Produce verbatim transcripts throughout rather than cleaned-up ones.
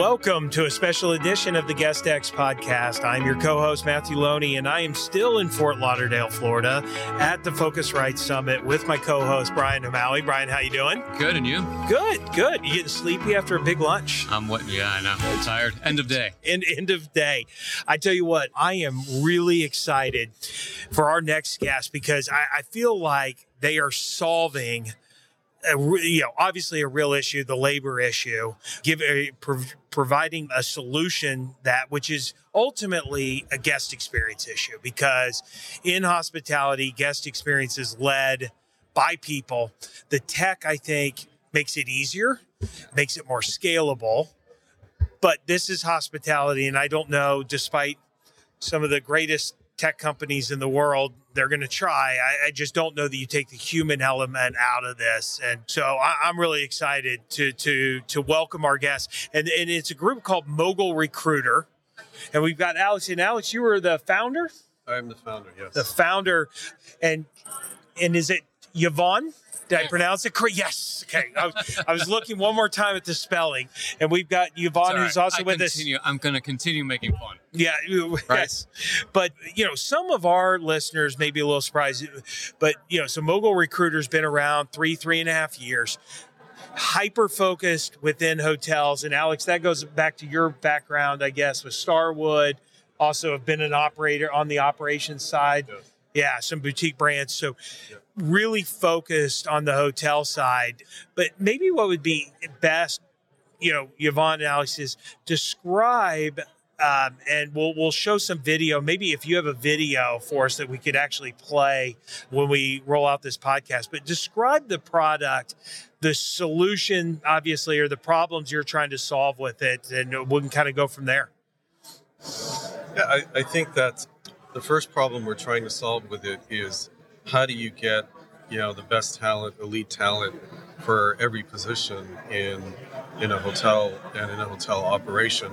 Welcome to a special edition of the Guest X podcast. I'm your co-host, Matthew Loney, and I am still in Fort Lauderdale, Florida, at the Focusrite Summit with my co-host, Brian Hamaui. Brian, how you doing? Good, and you? Good, good. You getting sleepy after a big lunch? I'm what? Yeah, I know. I'm tired. End of day. End, end of day. I tell you what, I am really excited for our next guest because I, I feel like they are solving A, you know, obviously a real issue, the labor issue, give a, pro- providing a solution that which is ultimately a guest experience issue, because in hospitality, guest experience is led by people. The tech, I think, makes it easier, makes it more scalable. But this is hospitality. And I don't know, despite some of the greatest tech companies in the world, they're going to try. I, I just don't know that you take the human element out of this. And so I, I'm really excited to to to welcome our guests. And, and it's a group called Mogul Recruiter. And we've got Alex. And Alex, you were the founder? I am the founder, yes. The founder. And and is it Yvonne? Did I pronounce it correct? Yes. Okay. I was, I was looking one more time at the spelling, and we've got Yvonne, right, who's also I with continue. us. I'm going to continue making fun. Yeah. Right? Yes. But, you know, some of our listeners may be a little surprised, but, you know, so Mogul Recruiter's been around three, three and a half years, hyper-focused within hotels. And Alex, that goes back to your background, I guess, with Starwood. Also have been an operator on the operations side. Yes. Yeah, some boutique brands. So yep. Really focused on the hotel side. But maybe what would be best, you know, Yvonne and Alex, is describe, um, and we'll we'll show some video. Maybe if you have a video for us that we could actually play when we roll out this podcast. But describe the product, the solution, obviously, or the problems you're trying to solve with it. And we can kind of go from there. Yeah, I, I think that's... The first problem we're trying to solve with it is how do you get, you know, the best talent, elite talent for every position in in a hotel and in a hotel operation.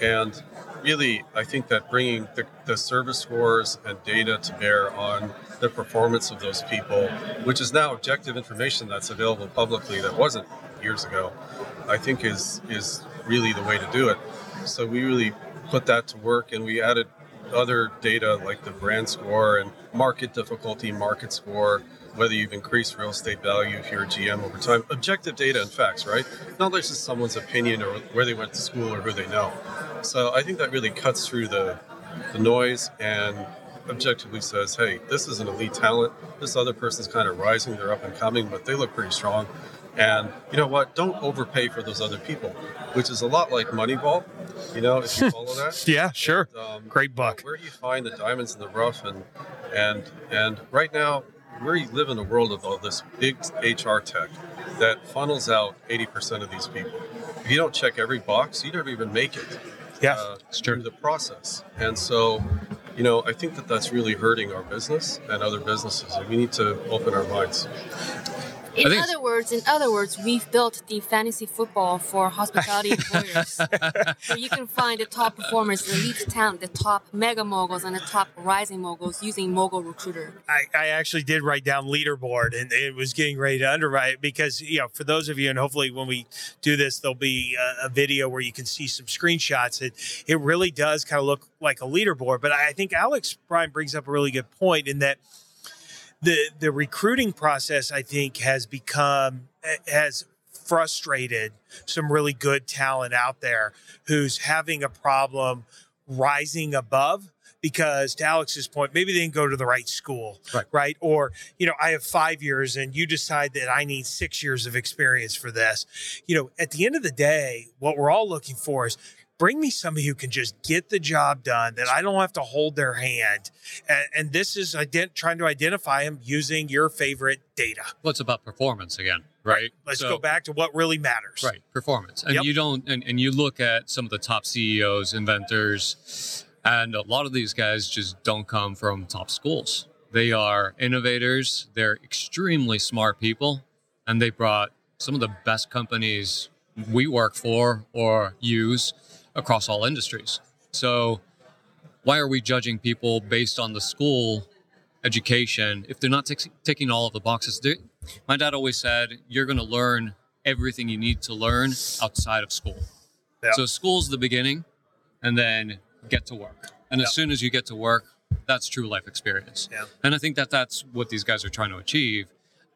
And really, I think that bringing the, the service scores and data to bear on the performance of those people, which is now objective information that's available publicly that wasn't years ago, I think is is really the way to do it. So we really put that to work, and we added other data like the brand score and market difficulty, market score, whether you've increased real estate value if you're a G M over time. Objective data and facts, right? Not just someone's opinion or where they went to school or who they know. So I think that really cuts through the, the noise and objectively says, hey, this is an elite talent. This other person's kind of rising. They're up and coming, but they look pretty strong. And you know what? Don't overpay for those other people, which is a lot like Moneyball, you know, if you follow that. Yeah, sure. And, um, great book. You know, where you find the diamonds in the rough. And and and right now, we live in a world of all this big H R tech that funnels out eighty percent of these people. If you don't check every box, you never even make it yeah, uh, it's true. through the process. And so, you know, I think that that's really hurting our business and other businesses. And we need to open our minds. In other words, in other words, we've built the fantasy football for hospitality employers. So you can find the top performers, the elite talent, the top mega moguls, and the top rising moguls using Mogul Recruiter. I, I actually did write down leaderboard, and it was getting ready to underwrite because, you know, for those of you, and hopefully when we do this, there'll be a, a video where you can see some screenshots. It it really does kind of look like a leaderboard. But I think Alex Bryan brings up a really good point in that The the recruiting process, I think, has become, has frustrated some really good talent out there who's having a problem rising above because, to Alex's point, maybe they didn't go to the right school, right? right? Or, you know, I have five years and you decide that I need six years of experience for this. You know, at the end of the day, what we're all looking for is, bring me somebody who can just get the job done, that I don't have to hold their hand. And, and this is ident- trying to identify them using your favorite data. Well, it's about performance again, right? right. Let's so, go back to what really matters. Right, performance. And yep. you don't, and, and you look at some of the top C E Os, inventors, and a lot of these guys just don't come from top schools. They are innovators. They're extremely smart people. And they brought some of the best companies we work for or use across all industries. So why are we judging people based on the school education if they're not t- ticking all of the boxes? They, my dad always said, you're going to learn everything you need to learn outside of school. Yep. So school's the beginning, and then get to work. And yep. as soon as you get to work, that's true life experience. Yep. And I think that that's what these guys are trying to achieve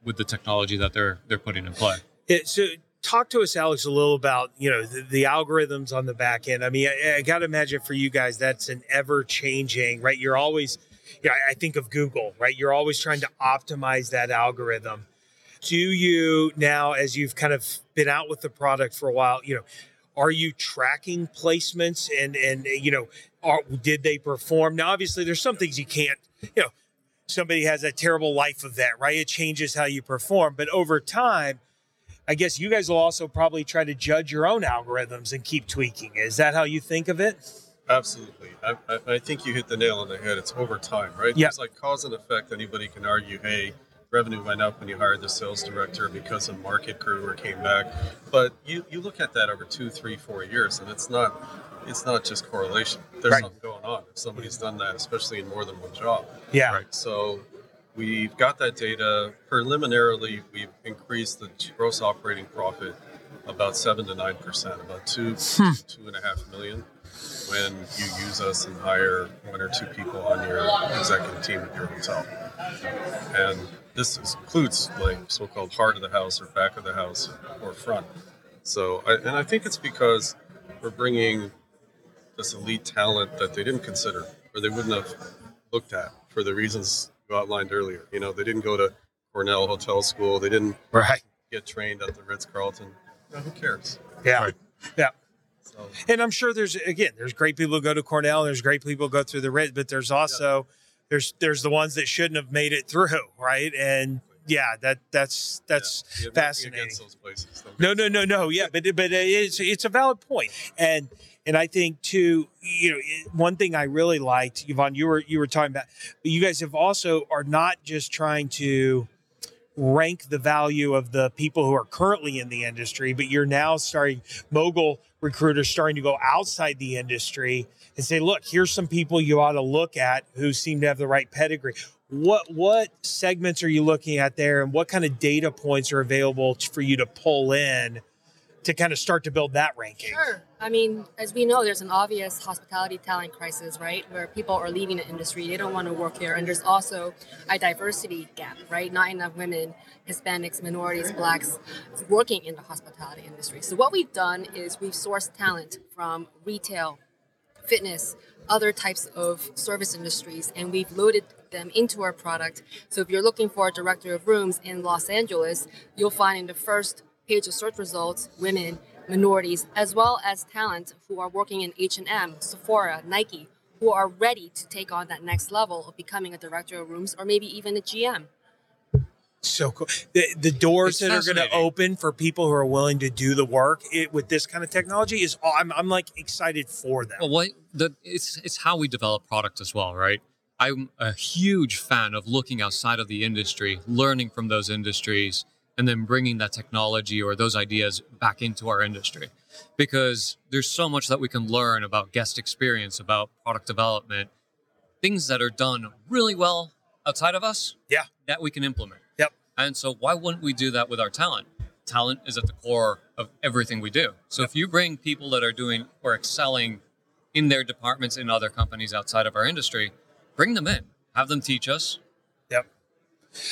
with the technology that they're they're putting in play. Yeah, so talk to us, Alex, a little about, you know, the, the algorithms on the back end. I mean, I, I got to imagine for you guys, that's an ever-changing, right? You're always, yeah, I think of Google, right? You're always trying to optimize that algorithm. Do you now, as you've kind of been out with the product for a while, you know, are you tracking placements and, and you know, are, did they perform? Now, obviously, there's some things you can't, you know, somebody has a terrible life of that, right? It changes how you perform. But over time, I guess you guys will also probably try to judge your own algorithms and keep tweaking. Is that how you think of it? Absolutely. I, I, I think you hit the nail on the head. It's over time, right? Yep. It's like cause and effect. Anybody can argue, hey, revenue went up when you hired the sales director because a market grew or came back. But you, you look at that over two, three, four years, and it's not it's not just correlation. There's right. something going on. If somebody's done that, especially in more than one job. Yeah. Right. So we've got that data. Preliminarily, we've increased the gross operating profit about seven to nine percent, about two hmm. two and a half million when you use us and hire one or two people on your executive team at your hotel. And this includes like so-called heart of the house or back of the house or front. So, I, and I think it's because we're bringing this elite talent that they didn't consider or they wouldn't have looked at for the reasons you outlined earlier. You know, they didn't go to Cornell Hotel School. They didn't right. get trained at the Ritz-Carlton. No, who cares? Yeah. Right. Yeah. So. And I'm sure there's, again, there's great people who go to Cornell. There's great people who go through the Ritz, but there's also... Yeah. There's there's the ones that shouldn't have made it through, right? And yeah, that that's that's yeah. Yeah, fascinating. Against those places, no, no, no, no. Yeah, but but it's it's a valid point, and and I think too, you know, one thing I really liked, Yvonne, you were you were talking about, you guys have also are not just trying to rank the value of the people who are currently in the industry, but you're now starting Mogul Recruiter starting to go outside the industry and say, look, here's some people you ought to look at who seem to have the right pedigree. What what segments are you looking at there, and what kind of data points are available for you to pull in to kind of start to build that ranking? Sure. I mean, as we know, there's an obvious hospitality talent crisis, right? Where people are leaving the industry. They don't want to work here. And there's also a diversity gap, right? Not enough women, Hispanics, minorities, Blacks working in the hospitality industry. So what we've done is we've sourced talent from retail, fitness, other types of service industries, and we've loaded them into our product. So if you're looking for a director of rooms in Los Angeles, you'll find in the first page of search results, women, minorities, as well as talent who are working in H and M, Sephora, Nike, who are ready to take on that next level of becoming a director of rooms or maybe even a G M. So cool. The, the doors that are going to open for people who are willing to do the work it, with this kind of technology is, I'm, I'm like excited for them. Well, what, the, it's, it's how we develop product as well, right? I'm a huge fan of looking outside of the industry, learning from those industries, and then bringing that technology or those ideas back into our industry. Because there's so much that we can learn about guest experience, about product development, things that are done really well outside of us yeah. that we can implement. Yep. And so why wouldn't we do that with our talent? Talent is at the core of everything we do. So yep. if you bring people that are doing or excelling in their departments in other companies outside of our industry, bring them in, have them teach us. Yep.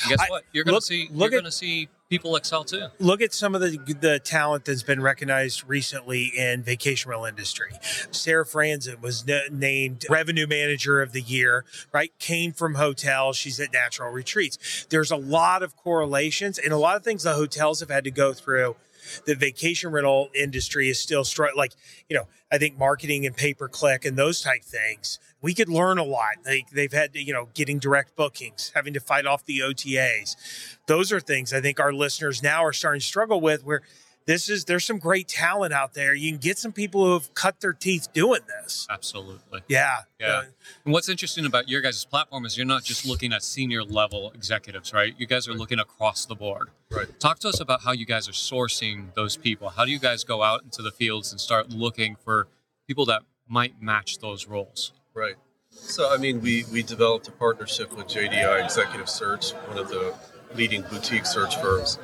And guess I, what? You're going to see, you're going to see people excel too. Look at some of the the talent that's been recognized recently in vacation rental industry. Sarah Franzen was n- named Revenue Manager of the Year, right? Came from hotels. She's at Natural Retreats. There's a lot of correlations and a lot of things the hotels have had to go through. The vacation rental industry is still str- like, you know, I think marketing and pay-per-click and those type things. We could learn a lot. They, they've had, to, you know, getting direct bookings, having to fight off the O T As. Those are things I think our listeners now are starting to struggle with, where this is, there's some great talent out there. You can get some people who have cut their teeth doing this. Absolutely. Yeah. Yeah. Uh, and what's interesting about your guys' platform is you're not just looking at senior level executives, right? You guys are right. looking across the board. Right. Talk to us about how you guys are sourcing those people. How do you guys go out into the fields and start looking for people that might match those roles? Right. So, I mean, we, we developed a partnership with J D I Executive Search, one of the leading boutique search firms.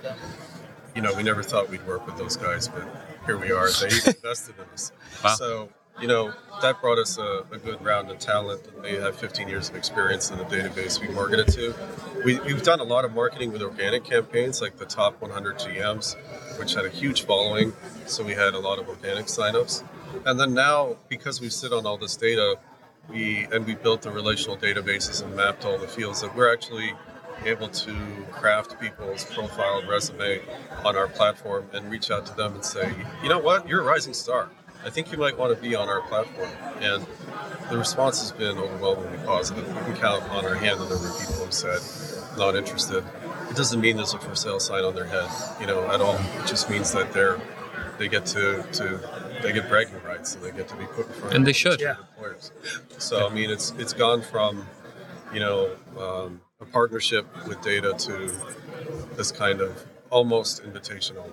you know, we never thought we'd work with those guys, but here we are. They invested in us. Wow. So, you know, that brought us a, a good round of talent. They have fifteen years of experience in the database we marketed to. We, we've done a lot of marketing with organic campaigns, like the top one hundred G Ms, which had a huge following. So we had a lot of organic signups. And then now, because we sit on all this data, we and we built the relational databases and mapped all the fields, that we're actually able to craft people's profile and resume on our platform and reach out to them and say, you know what, you're a rising star. I think you might want to be on our platform. And the response has been overwhelmingly positive. We can count on our hand the number of people who said, not interested. It doesn't mean there's a for sale sign on their head, you know, at all. It just means that they're, they get to, to they get bragging rights and they get to be put in front and of their yeah. employers. So, yeah. I mean, it's it's gone from, you know, um, a partnership with data to this kind of almost invitational.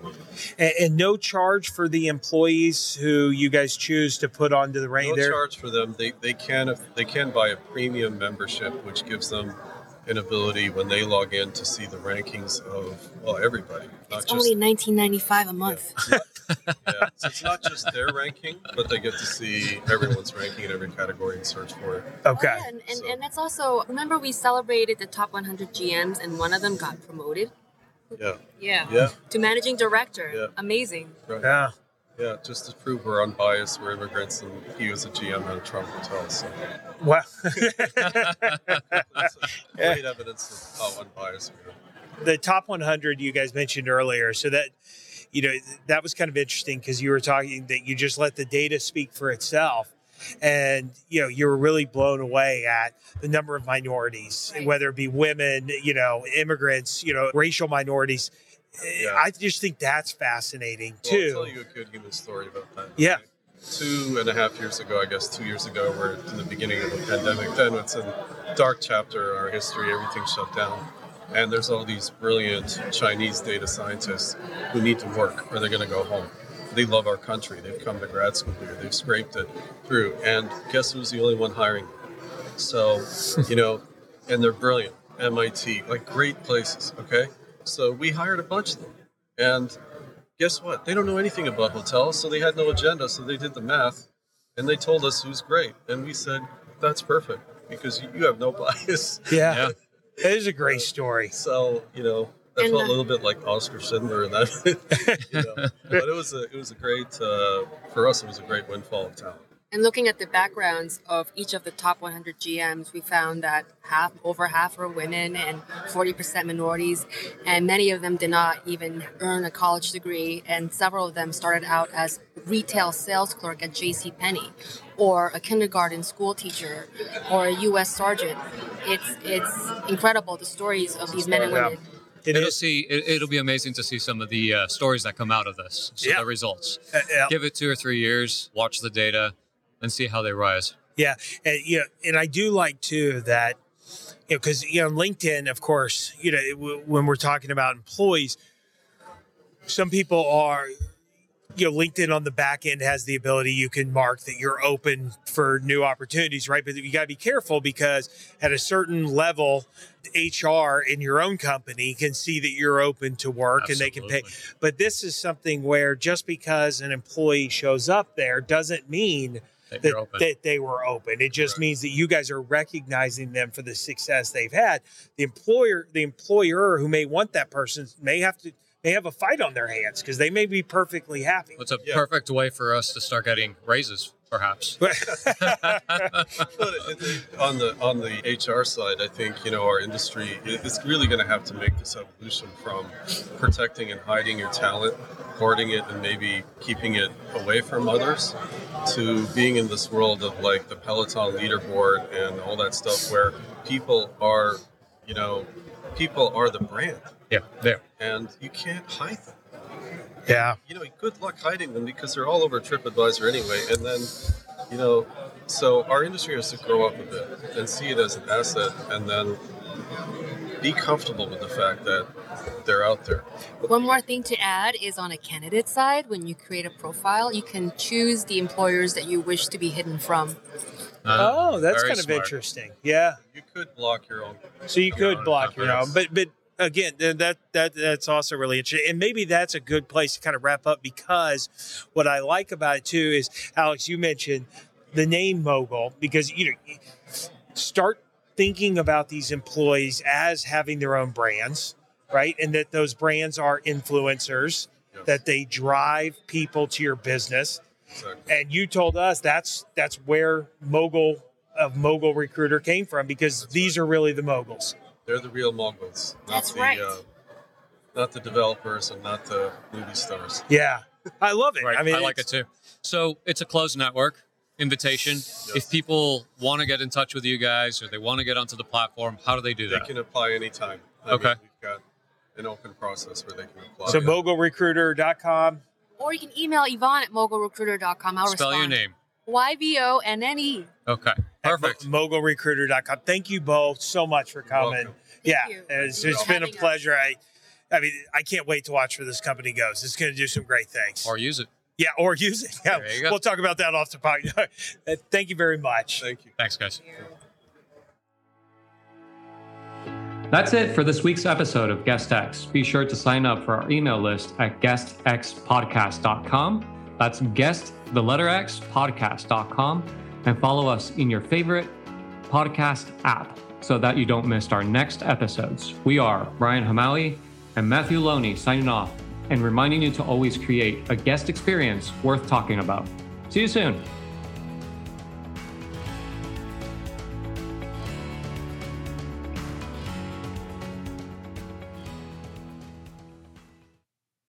And, and no charge for the employees who you guys choose to put onto the rank there? No charge for them. They they can they can buy a premium membership, which gives them an ability when they log in to see the rankings of, well, everybody. Not it's just, only nineteen ninety-five a month. Yeah, it's not, yeah. So it's not just their ranking, but they get to see everyone's ranking in every category and search for it. Okay. Oh, yeah, and, and, so. and that's also, remember we celebrated the top one hundred G Ms and one of them got promoted? Yeah. Yeah. yeah. To managing director. Yeah. Amazing. Right. Yeah. Yeah, just to prove we're unbiased, we're immigrants, and he was a G M at Trump Hotels. So. Wow. Great evidence of how unbiased we are. The top one hundred you guys mentioned earlier, so that, you know, that was kind of interesting because you were talking that you just let the data speak for itself. And, you know, you were really blown away at the number of minorities, right. whether it be women, you know, immigrants, you know, racial minorities. Yeah. I just think that's fascinating, well, too. I'll tell you a good human story about that. Yeah. Like two and a half years ago, I guess two years ago, we're in the beginning of the pandemic. Then it's a dark chapter in our history. Everything shut down. And there's all these brilliant Chinese data scientists who need to work or they're going to go home. They love our country. They've come to grad school here. They've scraped it through. And guess who's the only one hiring them? So, you know, and they're brilliant. M I T, like great places, okay? So we hired a bunch of them. And guess what? They don't know anything about hotels, so they had no agenda. So they did the math, and they told us who's great. And we said, that's perfect, because you have no bias. Yeah, yeah. It is a great uh, story. So, you know, that and felt the- a little bit like Oscar Schindler. And that, you know. But it was a, it was a great, uh, for us, it was a great windfall of talent. And looking at the backgrounds of each of the top one hundred G Ms, we found that half, over half were women and forty percent minorities, and many of them did not even earn a college degree, and several of them started out as retail sales clerk at JCPenney, or a kindergarten school teacher, or a U S sergeant. It's it's incredible, the stories of these men and women. Yeah. It it'll is. see. It, it'll be amazing to see some of the uh, stories that come out of this, so yeah. the results. Uh, yeah. Give it two or three years, watch the data, and see how they rise. Yeah. And, you know, and I do like, too, that, you know, because, you know, LinkedIn, of course, you know, w- when we're talking about employees, some people are, you know, LinkedIn on the back end has the ability you can mark that you're open for new opportunities, right? But you got to be careful because at a certain level, H R in your own company can see that you're open to work. Absolutely. And they can pay. But this is something where just because an employee shows up there doesn't mean That, that, that they were open. It just right. means that you guys are recognizing them for the success they've had. The employer, the employer who may want that person may have to may have a fight on their hands because they may be perfectly happy. It's a yeah. perfect way for us to start getting raises, perhaps. But on the on the H R side, I think you know our industry is really going to have to make this evolution from protecting and hiding your talent, hoarding it, and maybe keeping it away from others, to being in this world of like the Peloton leaderboard and all that stuff where people are, you know, people are the brand. Yeah, there. And you can't hide them. Yeah. And, you know, good luck hiding them because they're all over TripAdvisor anyway. And then, you know, so our industry has to grow up a bit and see it as an asset and then be comfortable with the fact that they're out there. One more thing to add is on a candidate side, when you create a profile, you can choose the employers that you wish to be hidden from. Uh, oh, that's kind smart. of interesting. Yeah. You could block your own. So you could block your own, but but again, that that that's also really interesting. And maybe that's a good place to kind of wrap up, because what I like about it too is, Alex, you mentioned the name Mogul, because, you know, start thinking about these employees as having their own brands, right? And that those brands are influencers, yes. that they drive people to your business. Exactly. And you told us that's that's where Mogul of Mogul Recruiter came from, because that's these right. are really the moguls. They're the real moguls, not that's the right. uh, not the developers and not the movie stars. Yeah, I love it. Right. I mean, I like it too. So it's a closed network invitation. Yes. If people want to get in touch with you guys, or they want to get onto the platform, how do they do they that? They can apply anytime. I okay, mean, we've got an open process where they can apply. So mogul recruiter dot com. Or you can email Yvonne at mogul recruiter dot com. I'll Spell respond. Your name. Y V O N N E. Okay. Perfect. mogul recruiter dot com. Thank you both so much for coming. Yeah. It's, it's been a pleasure. Us. I I mean, I can't wait to watch where this company goes. It's going to do some great things. Or use it. Yeah, or use it. Yeah. There you go. We'll talk about that off the podcast. Thank you very much. Thank you. Thanks, guys. Thank you. That's it for this week's episode of Guest X. Be sure to sign up for our email list at guest x podcast dot com. That's guest, the letter X, podcast dot com, and follow us in your favorite podcast app so that you don't miss our next episodes. We are Brian Hamaui and Matthew Loney signing off and reminding you to always create a guest experience worth talking about. See you soon.